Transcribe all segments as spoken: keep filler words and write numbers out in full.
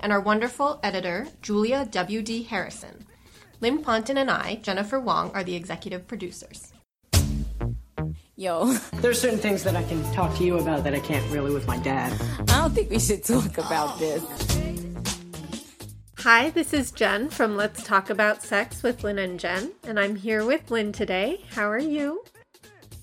and our wonderful editor, Julia W D. Harrison. Lynn Ponton and I, Jennifer Wong, are the executive producers. Yo. There's certain things that I can talk to you about that I can't really with my dad. I don't think we should talk about this. Hi, this is Jen from Let's Talk About Sex with Lynn and Jen, and I'm here with Lynn today. How are you?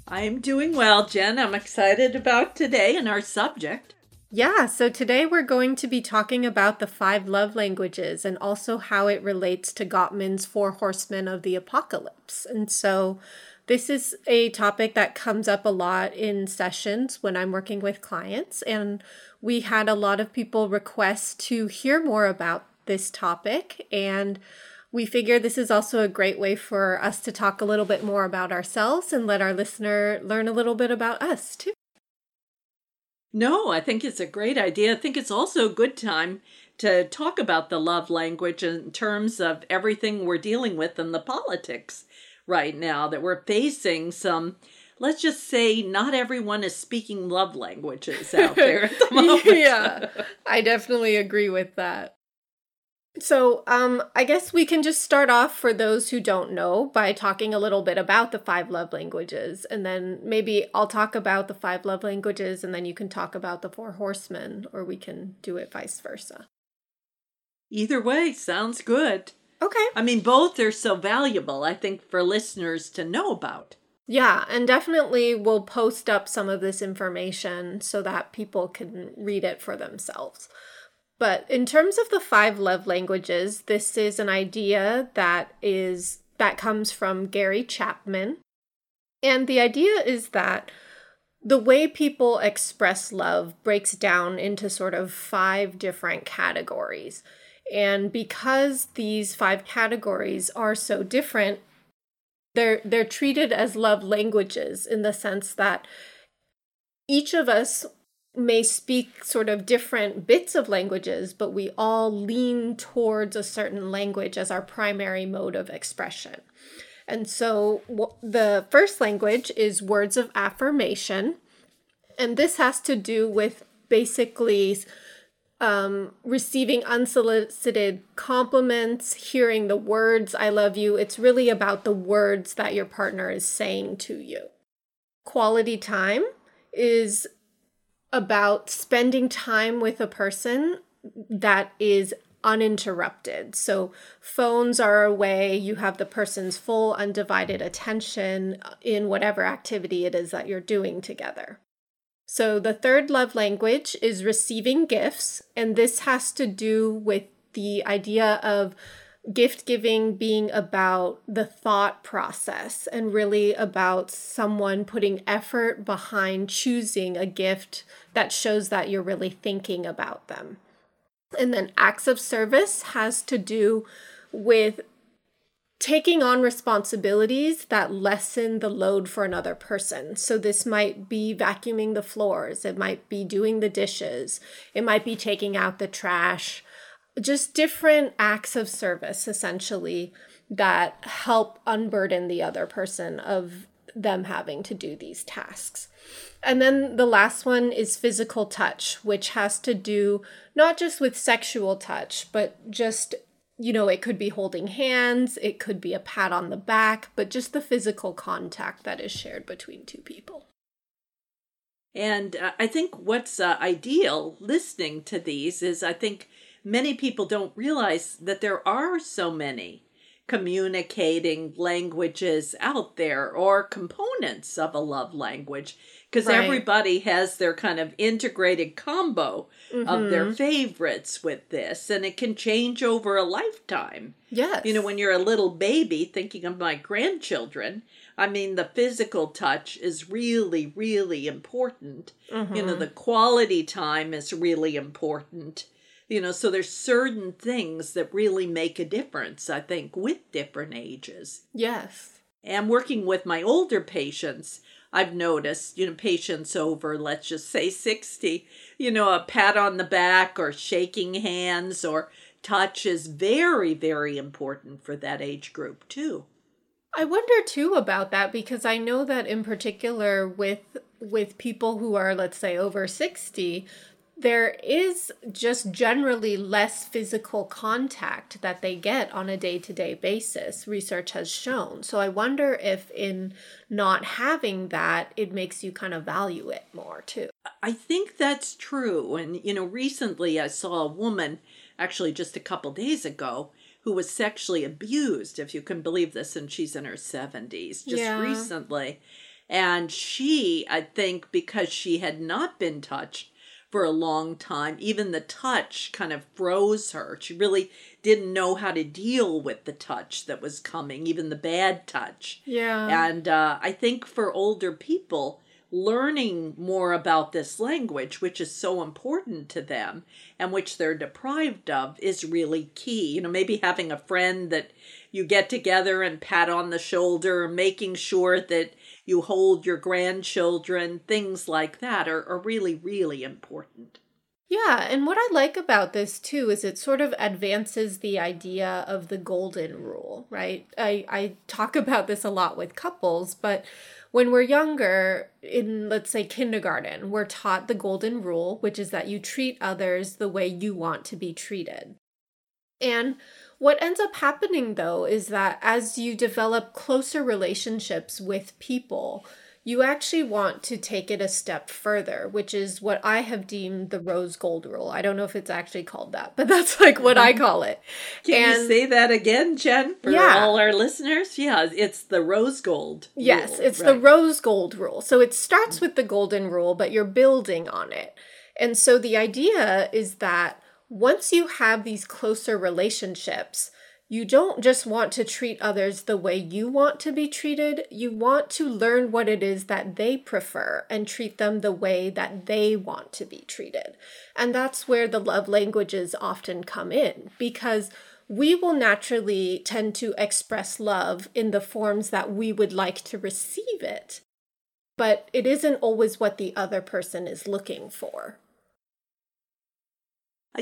I'm doing well, Jen. I'm excited about today and our subject. Yeah, so today we're going to be talking about the five love languages and also how it relates to Gottman's Four Horsemen of the Apocalypse. And so this is a topic that comes up a lot in sessions when I'm working with clients, and we had a lot of people request to hear more about this topic, and we figure this is also a great way for us to talk a little bit more about ourselves and let our listener learn a little bit about us, too. No, I think it's a great idea. I think it's also a good time to talk about the love language in terms of everything we're dealing with in the politics right now, that we're facing some, let's just say, not everyone is speaking love languages out there at the moment. Yeah, I definitely agree with that. So um, I guess we can just start off, for those who don't know, by talking a little bit about the five love languages. And then maybe I'll talk about the five love languages, and then you can talk about the four horsemen, or we can do it vice versa. Either way, sounds good. Okay. I mean, both are so valuable, I think, for listeners to know about. Yeah, and definitely we'll post up some of this information so that people can read it for themselves. But in terms of the five love languages, this is an idea that is that comes from Gary Chapman. And the idea is that the way people express love breaks down into sort of five different categories. And because these five categories are so different, they're they're treated as love languages in the sense that each of us may speak sort of different bits of languages, but we all lean towards a certain language as our primary mode of expression. And so the first language is words of affirmation. And this has to do with basically um, receiving unsolicited compliments, hearing the words, I love you. It's really about the words that your partner is saying to you. Quality time is about spending time with a person that is uninterrupted. So phones are away, you have the person's full undivided attention in whatever activity it is that you're doing together. So the third love language is receiving gifts, and this has to do with the idea of gift giving being about the thought process and really about someone putting effort behind choosing a gift that shows that you're really thinking about them. And then acts of service has to do with taking on responsibilities that lessen the load for another person. So this might be vacuuming the floors, it might be doing the dishes, it might be taking out the trash. Just different acts of service, essentially, that help unburden the other person of them having to do these tasks. And then the last one is physical touch, which has to do not just with sexual touch, but just, you know, it could be holding hands, it could be a pat on the back, but just the physical contact that is shared between two people. And uh, I think what's uh, ideal listening to these is, I think, many people don't realize that there are so many communicating languages out there, or components of a love language, because right. Everybody has their kind of integrated combo mm-hmm. of their favorites with this, and it can change over a lifetime. Yes. You know, when you're a little baby, thinking of my grandchildren, I mean, the physical touch is really, really important. Mm-hmm. You know, the quality time is really important. You know, so there's certain things that really make a difference, I think, with different ages. Yes. And working with my older patients, I've noticed, you know, patients over, let's just say sixty, you know, a pat on the back or shaking hands or touch is very, very important for that age group, too. I wonder, too, about that, because I know that in particular with with people who are, let's say, over sixty, there is just generally less physical contact that they get on a day-to-day basis, research has shown. So I wonder if in not having that, it makes you kind of value it more, too. I think that's true. And, you know, recently I saw a woman, actually just a couple days ago, who was sexually abused, if you can believe this, and she's in her seventies, just yeah. recently. And she, I think, because she had not been touched for a long time, even the touch kind of froze her. She really didn't know how to deal with the touch that was coming, even the bad touch. Yeah. And uh, I think for older people, learning more about this language, which is so important to them and which they're deprived of, is really key. You know, maybe having a friend that you get together and pat on the shoulder, making sure that you hold your grandchildren, things like that are, are really, really important. Yeah, and what I like about this, too, is it sort of advances the idea of the golden rule, right? I, I talk about this a lot with couples, but when we're younger, in, let's say, kindergarten, we're taught the golden rule, which is that you treat others the way you want to be treated. And what ends up happening, though, is that as you develop closer relationships with people, you actually want to take it a step further, which is what I have deemed the rose gold rule. I don't know if it's actually called that, but that's like what I call it. Can and, you say that again, Jen, for yeah. all our listeners? Yeah, it's the rose gold rule. Yes, it's right. the rose gold rule. So it starts with the golden rule, but you're building on it. And so the idea is that once you have these closer relationships, you don't just want to treat others the way you want to be treated. You want to learn what it is that they prefer and treat them the way that they want to be treated. And that's where the love languages often come in, because we will naturally tend to express love in the forms that we would like to receive it, but it isn't always what the other person is looking for.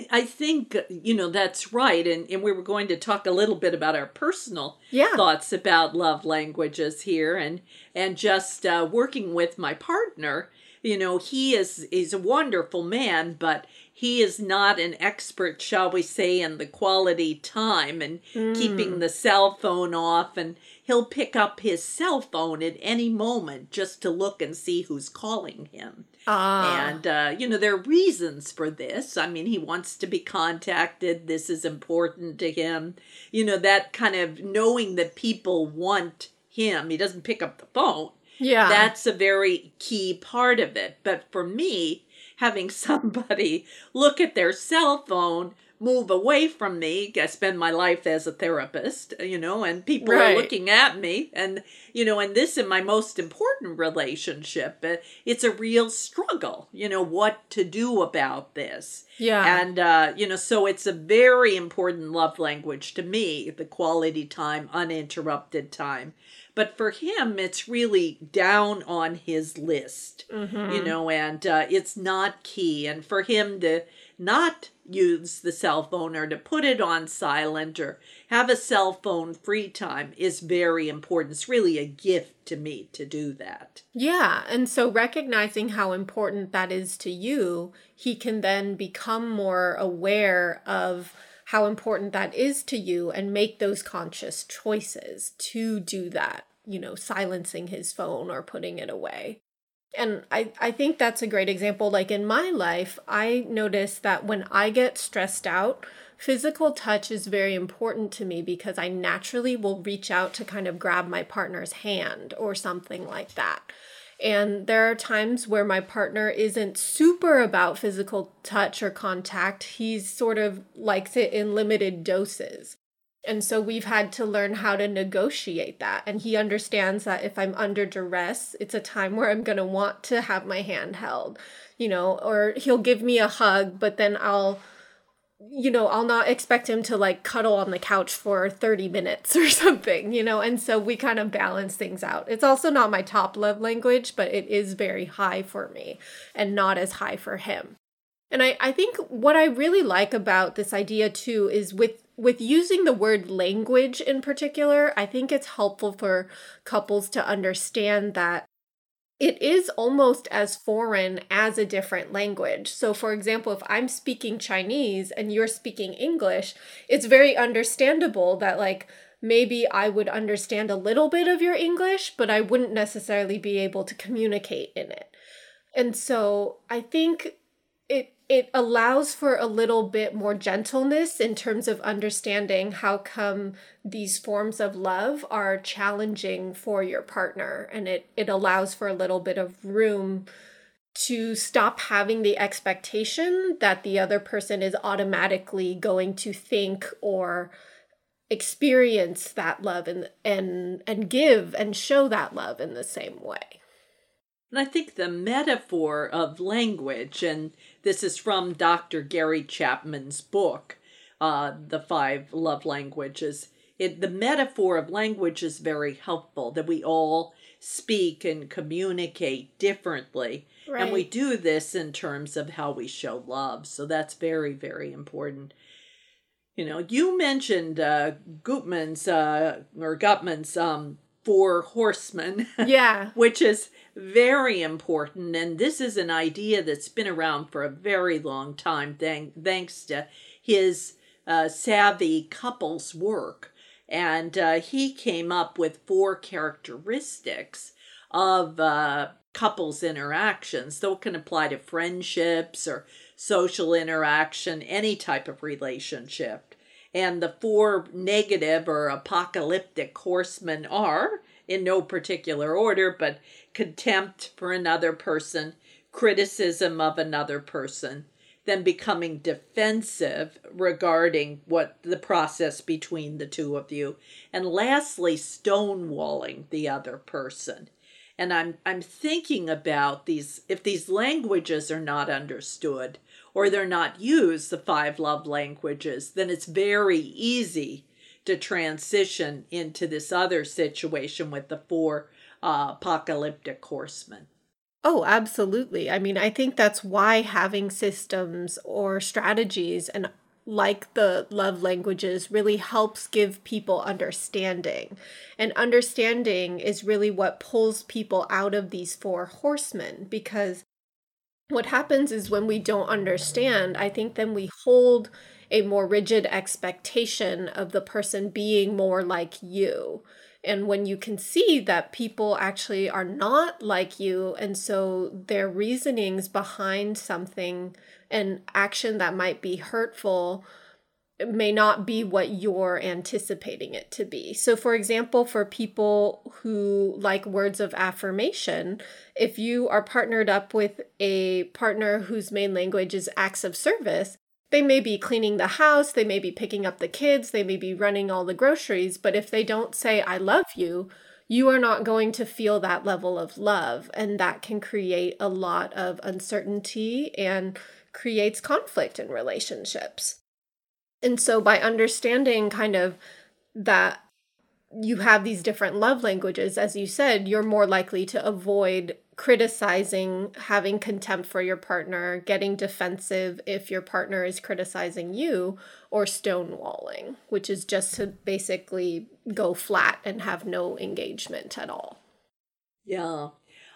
I think, you know, that's right. And, and we were going to talk a little bit about our personal yeah. thoughts about love languages here and and just uh, working with my partner. You know, he is he's a wonderful man, but he is not an expert, shall we say, in the quality time and mm. keeping the cell phone off. And he'll pick up his cell phone at any moment just to look and see who's calling him. Ah. And, uh, you know, there are reasons for this. I mean, he wants to be contacted. This is important to him. You know, that kind of knowing that people want him. He doesn't pick up the phone. Yeah. That's a very key part of it. But for me, having somebody look at their cell phone, move away from me, I spend my life as a therapist, you know, and people right. are looking at me. And, you know, and this in my most important relationship, it's a real struggle, you know, what to do about this. Yeah. And, uh, you know, so it's a very important love language to me, the quality time, uninterrupted time. But for him, it's really down on his list, mm-hmm. you know, and uh, it's not key. And for him to not use the cell phone or to put it on silent or have a cell phone free time is very important. It's really a gift to me to do that. Yeah. And so recognizing how important that is to you, he can then become more aware of how important that is to you and make those conscious choices to do that, you know, silencing his phone or putting it away. And I, I think that's a great example. Like in my life, I notice that when I get stressed out, physical touch is very important to me because I naturally will reach out to kind of grab my partner's hand or something like that. And there are times where my partner isn't super about physical touch or contact. He sort of likes it in limited doses. And so we've had to learn how to negotiate that. And he understands that if I'm under duress, it's a time where I'm going to want to have my hand held, you know, or he'll give me a hug, but then I'll you know, I'll not expect him to like cuddle on the couch for thirty minutes or something, you know, and so we kind of balance things out. It's also not my top love language, but it is very high for me and not as high for him. And I, I think what I really like about this idea too is with with using the word language in particular, I think it's helpful for couples to understand that it is almost as foreign as a different language. So for example, if I'm speaking Chinese and you're speaking English, it's very understandable that like maybe I would understand a little bit of your English, but I wouldn't necessarily be able to communicate in it. And so I think it it allows for a little bit more gentleness in terms of understanding how come these forms of love are challenging for your partner. And it, it allows for a little bit of room to stop having the expectation that the other person is automatically going to think or experience that love and and, and give and show that love in the same way. And I think the metaphor of language, and this is from Doctor Gary Chapman's book, uh, The Five Love Languages, it, the metaphor of language is very helpful, that we all speak and communicate differently. Right. And we do this in terms of how we show love. So that's very, very important. You know, you mentioned uh, Gottman's, uh, or Gottman's, um, Four Horsemen, yeah, which is very important. And this is an idea that's been around for a very long time, thank, thanks to his uh, savvy couples work. And uh, he came up with four characteristics of uh, couples' interactions. So it can apply to friendships or social interaction, any type of relationship. And the four negative or apocalyptic horsemen are, in no particular order, but contempt for another person, criticism of another person, then becoming defensive regarding what the process between the two of you, and lastly, stonewalling the other person. And I'm I'm thinking about these, if these languages are not understood, or they're not used, the five love languages, then it's very easy to transition into this other situation with the four uh, apocalyptic horsemen. Oh, absolutely. I mean, I think that's why having systems or strategies and like the love languages really helps give people understanding. And understanding is really what pulls people out of these four horsemen, because what happens is when we don't understand, I think then we hold a more rigid expectation of the person being more like you. And when you can see that people actually are not like you, and so their reasonings behind something, an action that might be hurtful, may not be what you're anticipating it to be. So for example, for people who like words of affirmation, if you are partnered up with a partner whose main language is acts of service, they may be cleaning the house, they may be picking up the kids, they may be running all the groceries, but if they don't say, I love you, you are not going to feel that level of love. And that can create a lot of uncertainty and creates conflict in relationships. And so by understanding kind of that you have these different love languages, as you said, you're more likely to avoid criticizing, having contempt for your partner, getting defensive if your partner is criticizing you, or stonewalling, which is just to basically go flat and have no engagement at all. Yeah.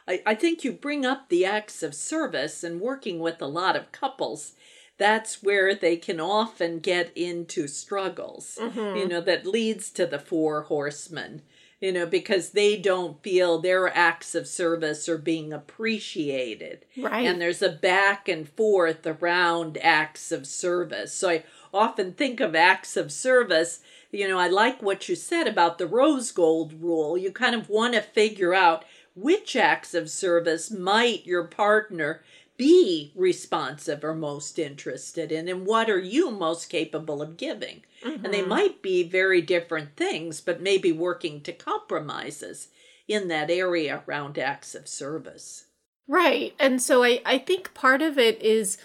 I, I think you bring up the acts of service, and working with a lot of couples, that's where they can often get into struggles, mm-hmm. you know, that leads to the four horsemen, you know, because they don't feel their acts of service are being appreciated. Right. And there's a back and forth around acts of service. So I often think of acts of service, you know, I like what you said about the rose gold rule. You kind of want to figure out which acts of service might your partner be responsive or most interested in, and what are you most capable of giving? Mm-hmm. And they might be very different things, but maybe working to compromises in that area around acts of service. Right. And so I, I think part of it is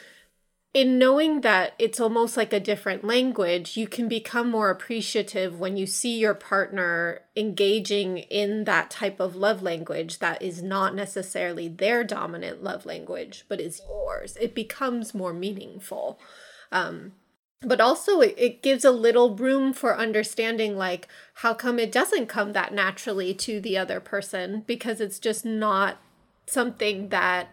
in knowing that it's almost like a different language, you can become more appreciative when you see your partner engaging in that type of love language that is not necessarily their dominant love language, but is yours. It becomes more meaningful. Um, But also it, it gives a little room for understanding, like, how come it doesn't come that naturally to the other person? Because it's just not something that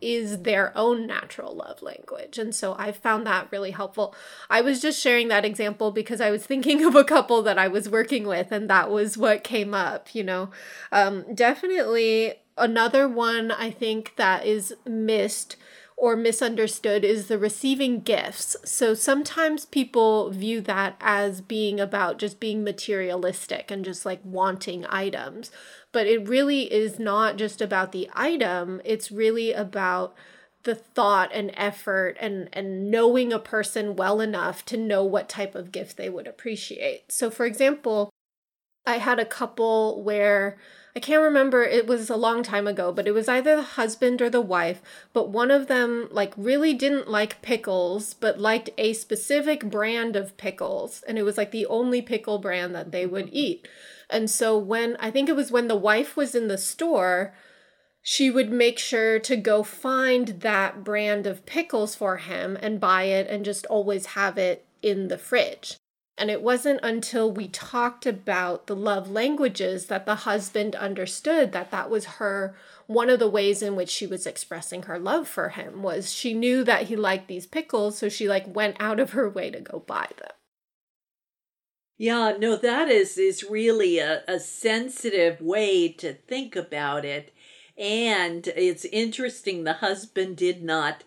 is their own natural love language. And so I found that really helpful. I was just sharing that example because I was thinking of a couple that I was working with, and that was what came up, you know. Um, definitely another one I think that is missed or misunderstood is the receiving gifts. So sometimes people view that as being about just being materialistic and just like wanting items. But it really is not just about the item. It's really about the thought and effort and, and knowing a person well enough to know what type of gift they would appreciate. So for example, I had a couple where, I can't remember, it was a long time ago, but it was either the husband or the wife, but one of them like really didn't like pickles, but liked a specific brand of pickles. And it was like the only pickle brand that they would eat. And so when, I think it was when the wife was in the store, she would make sure to go find that brand of pickles for him and buy it and just always have it in the fridge. And it wasn't until we talked about the love languages that the husband understood that that was her, one of the ways in which she was expressing her love for him was she knew that he liked these pickles, so she like went out of her way to go buy them. Yeah, no, that is, is really a, a sensitive way to think about it. And it's interesting, the husband did not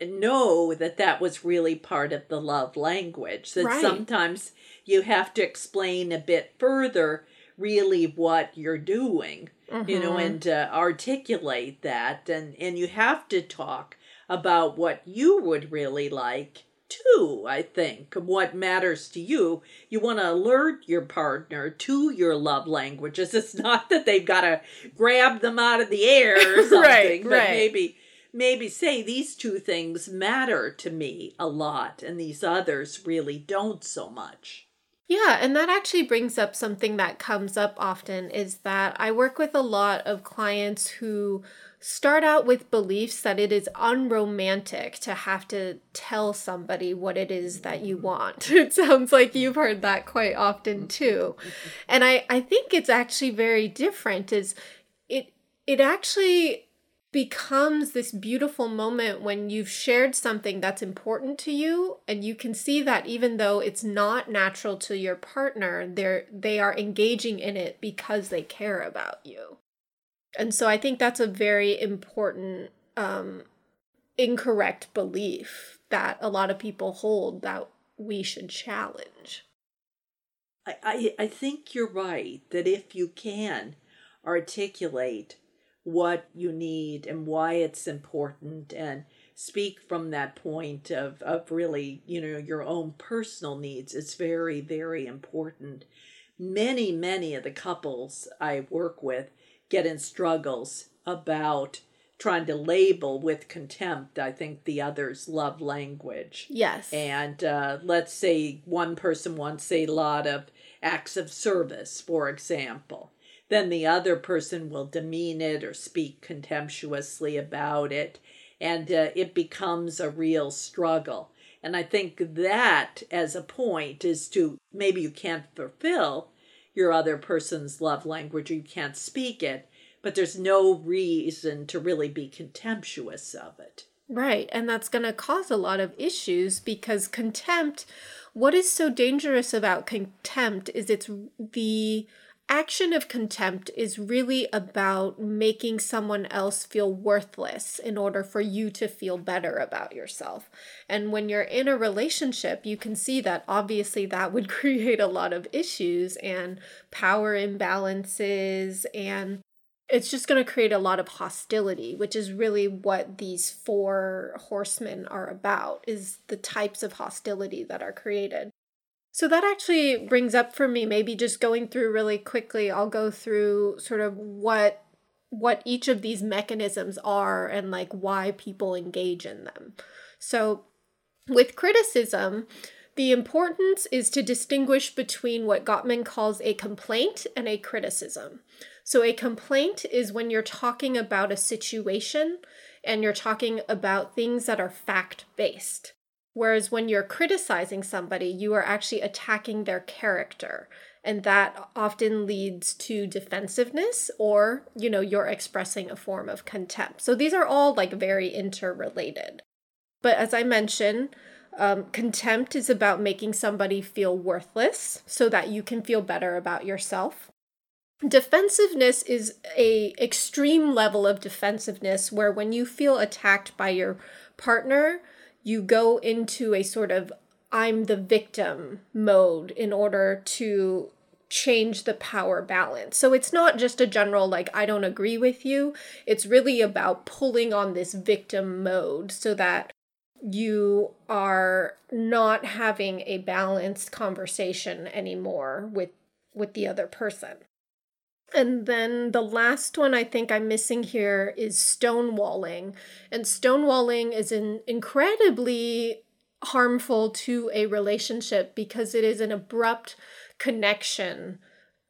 know that that was really part of the love language. That right. Sometimes you have to explain a bit further really what you're doing, mm-hmm. you know, and uh, articulate that. And, and you have to talk about what you would really like too, I think, what matters to you. You want to alert your partner to your love languages. It's not that they've got to grab them out of the air or something, right, but right. maybe... Maybe say these two things matter to me a lot and these others really don't so much. Yeah, and that actually brings up something that comes up often is that I work with a lot of clients who start out with beliefs that it is unromantic to have to tell somebody what it is that you want. It sounds like you've heard that quite often too. And I, I think it's actually very different. Is it it actually... becomes this beautiful moment when you've shared something that's important to you, and you can see that even though it's not natural to your partner, they're they are engaging in it because they care about you. And so I think that's a very important um, incorrect belief that a lot of people hold that we should challenge. I I, I think you're right, that if you can articulate what you need and why it's important and speak from that point of, of really, you know, your own personal needs. It's very, very important. Many, many of the couples I work with get in struggles about trying to label with contempt, I think, the other's love language. Yes. And uh, let's say one person wants a lot of acts of service, for example. Then the other person will demean it or speak contemptuously about it, and uh, it becomes a real struggle. And I think that, as a point, is to maybe you can't fulfill your other person's love language, or you can't speak it, but there's no reason to really be contemptuous of it. Right, and that's going to cause a lot of issues because contempt, what is so dangerous about contempt is it's the... action of contempt is really about making someone else feel worthless in order for you to feel better about yourself. And when you're in a relationship, you can see that obviously that would create a lot of issues and power imbalances, and it's just going to create a lot of hostility, which is really what these four horsemen are about, is the types of hostility that are created. So that actually brings up for me, maybe just going through really quickly, I'll go through sort of what what each of these mechanisms are and like why people engage in them. So With criticism, the importance is to distinguish between what Gottman calls a complaint and a criticism. So a complaint is when you're talking about a situation and you're talking about things that are fact-based. Whereas when you're criticizing somebody, you are actually attacking their character. And that often leads to defensiveness or, you know, you're expressing a form of contempt. So these are all like very interrelated. But as I mentioned, um, contempt is about making somebody feel worthless so that you can feel better about yourself. Defensiveness is a extreme level of defensiveness where when you feel attacked by your partner, you go into a sort of I'm the victim mode in order to change the power balance. So it's not just a general, like, I don't agree with you. It's really about pulling on this victim mode so that you are not having a balanced conversation anymore with, with the other person. And then the last one I think I'm missing here is stonewalling. And stonewalling is an incredibly harmful to a relationship because it is an abrupt connection,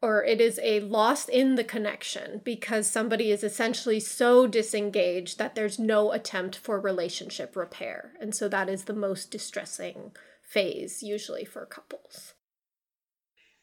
or it is a loss in the connection because somebody is essentially so disengaged that there's no attempt for relationship repair. And so that is the most distressing phase usually for couples.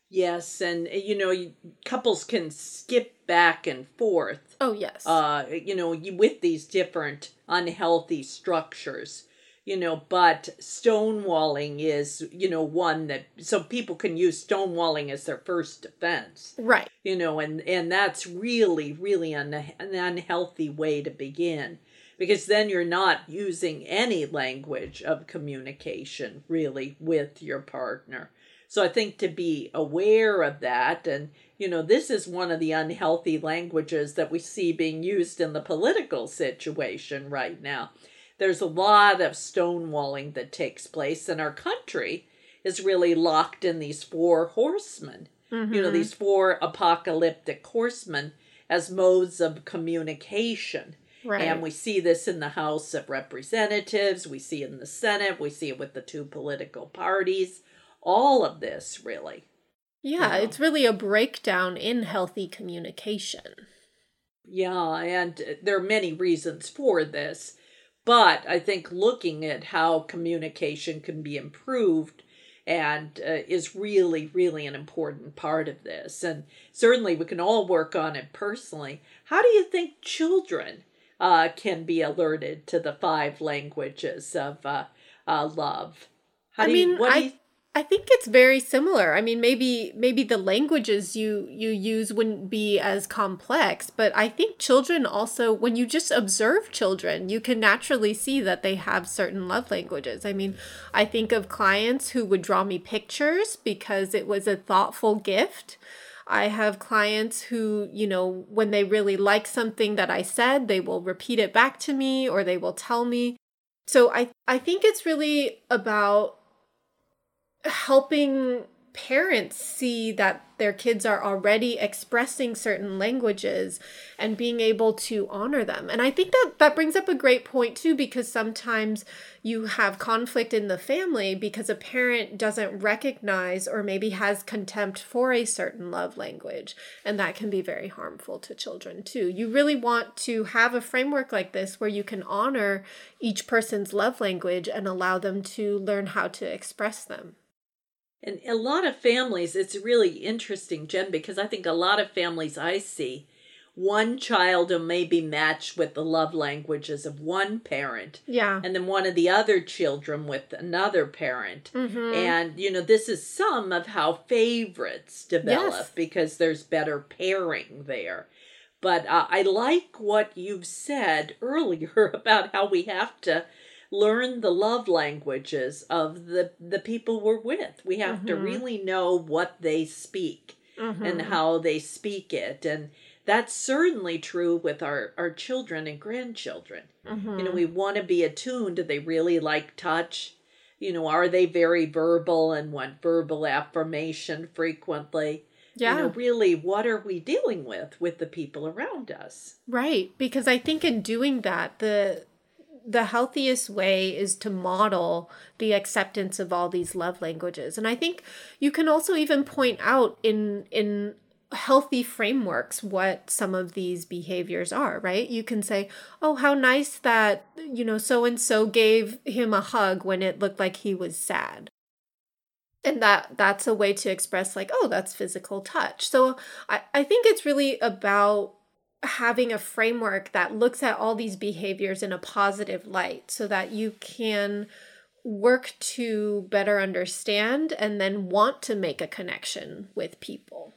Yes, and, you know, couples can skip back and forth. Oh, yes. Uh, you know, with these different unhealthy structures, you know, but stonewalling is, you know, one that, so people can use stonewalling as their first defense. Right. You know, and, and that's really, really an, an unhealthy way to begin, because then you're not using any language of communication, really, with your partner. So I think to be aware of that, and, you know, this is one of the unhealthy languages that we see being used in the political situation right now. There's a lot of stonewalling that takes place, and our country is really locked in these four horsemen, mm-hmm. you know, these four apocalyptic horsemen as modes of communication. Right. And we see this in the House of Representatives, we see it in the Senate, we see it with the two political parties. All of this, really. Yeah, you know, it's really a breakdown in healthy communication. Yeah, and there are many reasons for this, but I think looking at how communication can be improved and uh, is really, really an important part of this. And certainly we can all work on it personally. How do you think children uh, can be alerted to the five languages of uh, uh, love? How I do you, mean, what I... Do you th- I think it's very similar. I mean, maybe maybe the languages you, you use wouldn't be as complex, but I think children also, when you just observe children, you can naturally see that they have certain love languages. I mean, I think of clients who would draw me pictures because it was a thoughtful gift. I have clients who, you know, when they really like something that I said, they will repeat it back to me or they will tell me. So I I think it's really about helping parents see that their kids are already expressing certain languages and being able to honor them. And I think that that brings up a great point too, because sometimes you have conflict in the family because a parent doesn't recognize or maybe has contempt for a certain love language. And that can be very harmful to children too. You really want to have a framework like this where you can honor each person's love language and allow them to learn how to express them. And a lot of families, it's really interesting, Jen, because I think a lot of families I see, one child will maybe match with the love languages of one parent. Yeah. And then one of the other children with another parent. Mm-hmm. And, you know, this is some of how favorites develop yes. because there's better pairing there. But uh, I like what you've said earlier about how we have to learn the love languages of the, the people we're with. We have mm-hmm. to really know what they speak mm-hmm. and how they speak it. And that's certainly true with our, our children and grandchildren. Mm-hmm. You know, we want to be attuned. Do they really like touch? You know, are they very verbal and want verbal affirmation frequently? Yeah. You know, really, what are we dealing with with the people around us? Right. Because I think in doing that, the the healthiest way is to model the acceptance of all these love languages. And I think you can also even point out in in healthy frameworks what some of these behaviors are, right? You can say, oh, how nice that, you know, so-and-so gave him a hug when it looked like he was sad. And that that's a way to express like, oh, that's physical touch. So I, I think it's really about having a framework that looks at all these behaviors in a positive light so that you can work to better understand and then want to make a connection with people.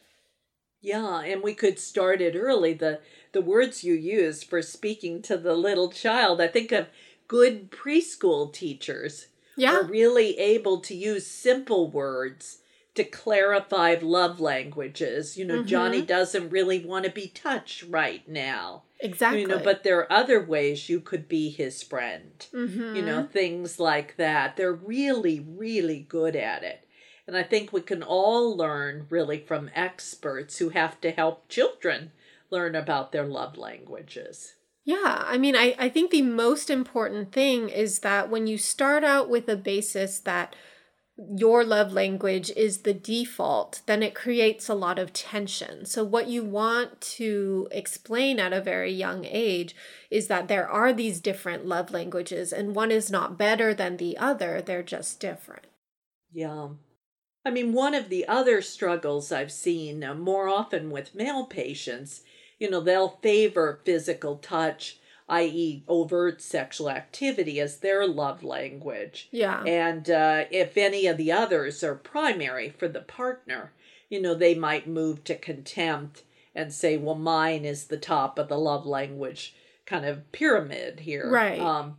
Yeah, and we could start it early. The the words you use for speaking to the little child, I think of good preschool teachers yeah. are really able to use simple words to clarify love languages. You know, mm-hmm. Johnny doesn't really want to be touched right now. Exactly. You know, but there are other ways you could be his friend. Mm-hmm. You know, things like that. They're really, really good at it. And I think we can all learn really from experts who have to help children learn about their love languages. Yeah, I mean, I, I think the most important thing is that when you start out with a basis that your love language is the default, then it creates a lot of tension. So what you want to explain at a very young age is that there are these different love languages and one is not better than the other. They're just different. Yeah. I mean, one of the other struggles I've seen uh, more often with male patients, you know, they'll favor physical touch, that is overt sexual activity, as their love language. Yeah. And uh, if any of the others are primary for the partner, you know, they might move to contempt and say, well, mine is the top of the love language kind of pyramid here. Right. Um,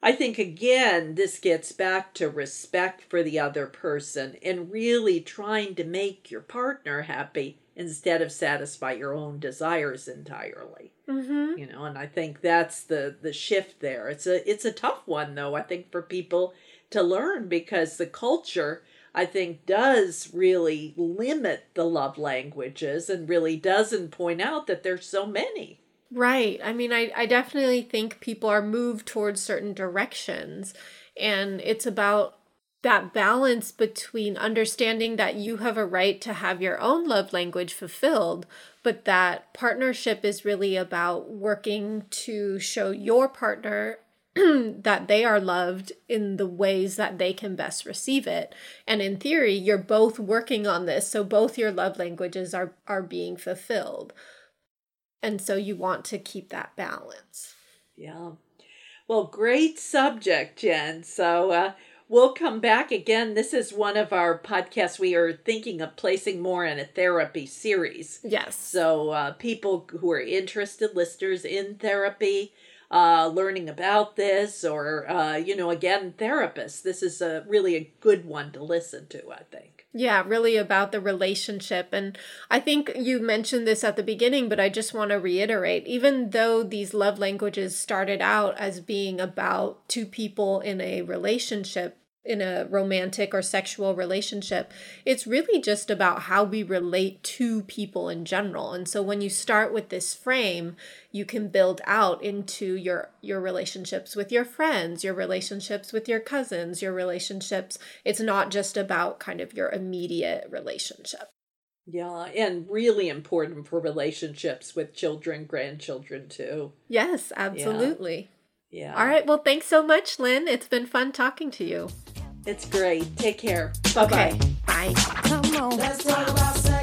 I think, again, this gets back to respect for the other person and really trying to make your partner happy instead of satisfy your own desires entirely. Mm-hmm. You know, and I think that's the, the shift there. It's a it's a tough one, though, I think, for people to learn because the culture, I think, does really limit the love languages and really doesn't point out that there's so many. Right. I mean, I, I definitely think people are moved towards certain directions, and it's about that balance between understanding that you have a right to have your own love language fulfilled, but that partnership is really about working to show your partner that they are loved in the ways that they can best receive it. And in theory, you're both working on this, so both your love languages are, are being fulfilled. And so you want to keep that balance. Yeah. Well, great subject, Jen. So uh, we'll come back again. This is one of our podcasts we are thinking of placing more in a therapy series. Yes. So uh, people who are interested, listeners in therapy, uh, learning about this, or, uh, you know, again, therapists, this is a really a good one to listen to, I think. Yeah, really about the relationship. And I think you mentioned this at the beginning, but I just want to reiterate, even though these love languages started out as being about two people in a relationship, in a romantic or sexual relationship, it's really just about how we relate to people in general. And so when you start with this frame, you can build out into your, your relationships with your friends, your relationships with your cousins, your relationships. It's not just about kind of your immediate relationship. Yeah, and really important for relationships with children, grandchildren too. Yes, absolutely. Yeah. yeah. All right. Well, thanks so much, Lynn. It's been fun talking to you. It's great. Take care. Bye-bye. Okay. Bye. Come on. Let's talk about sex.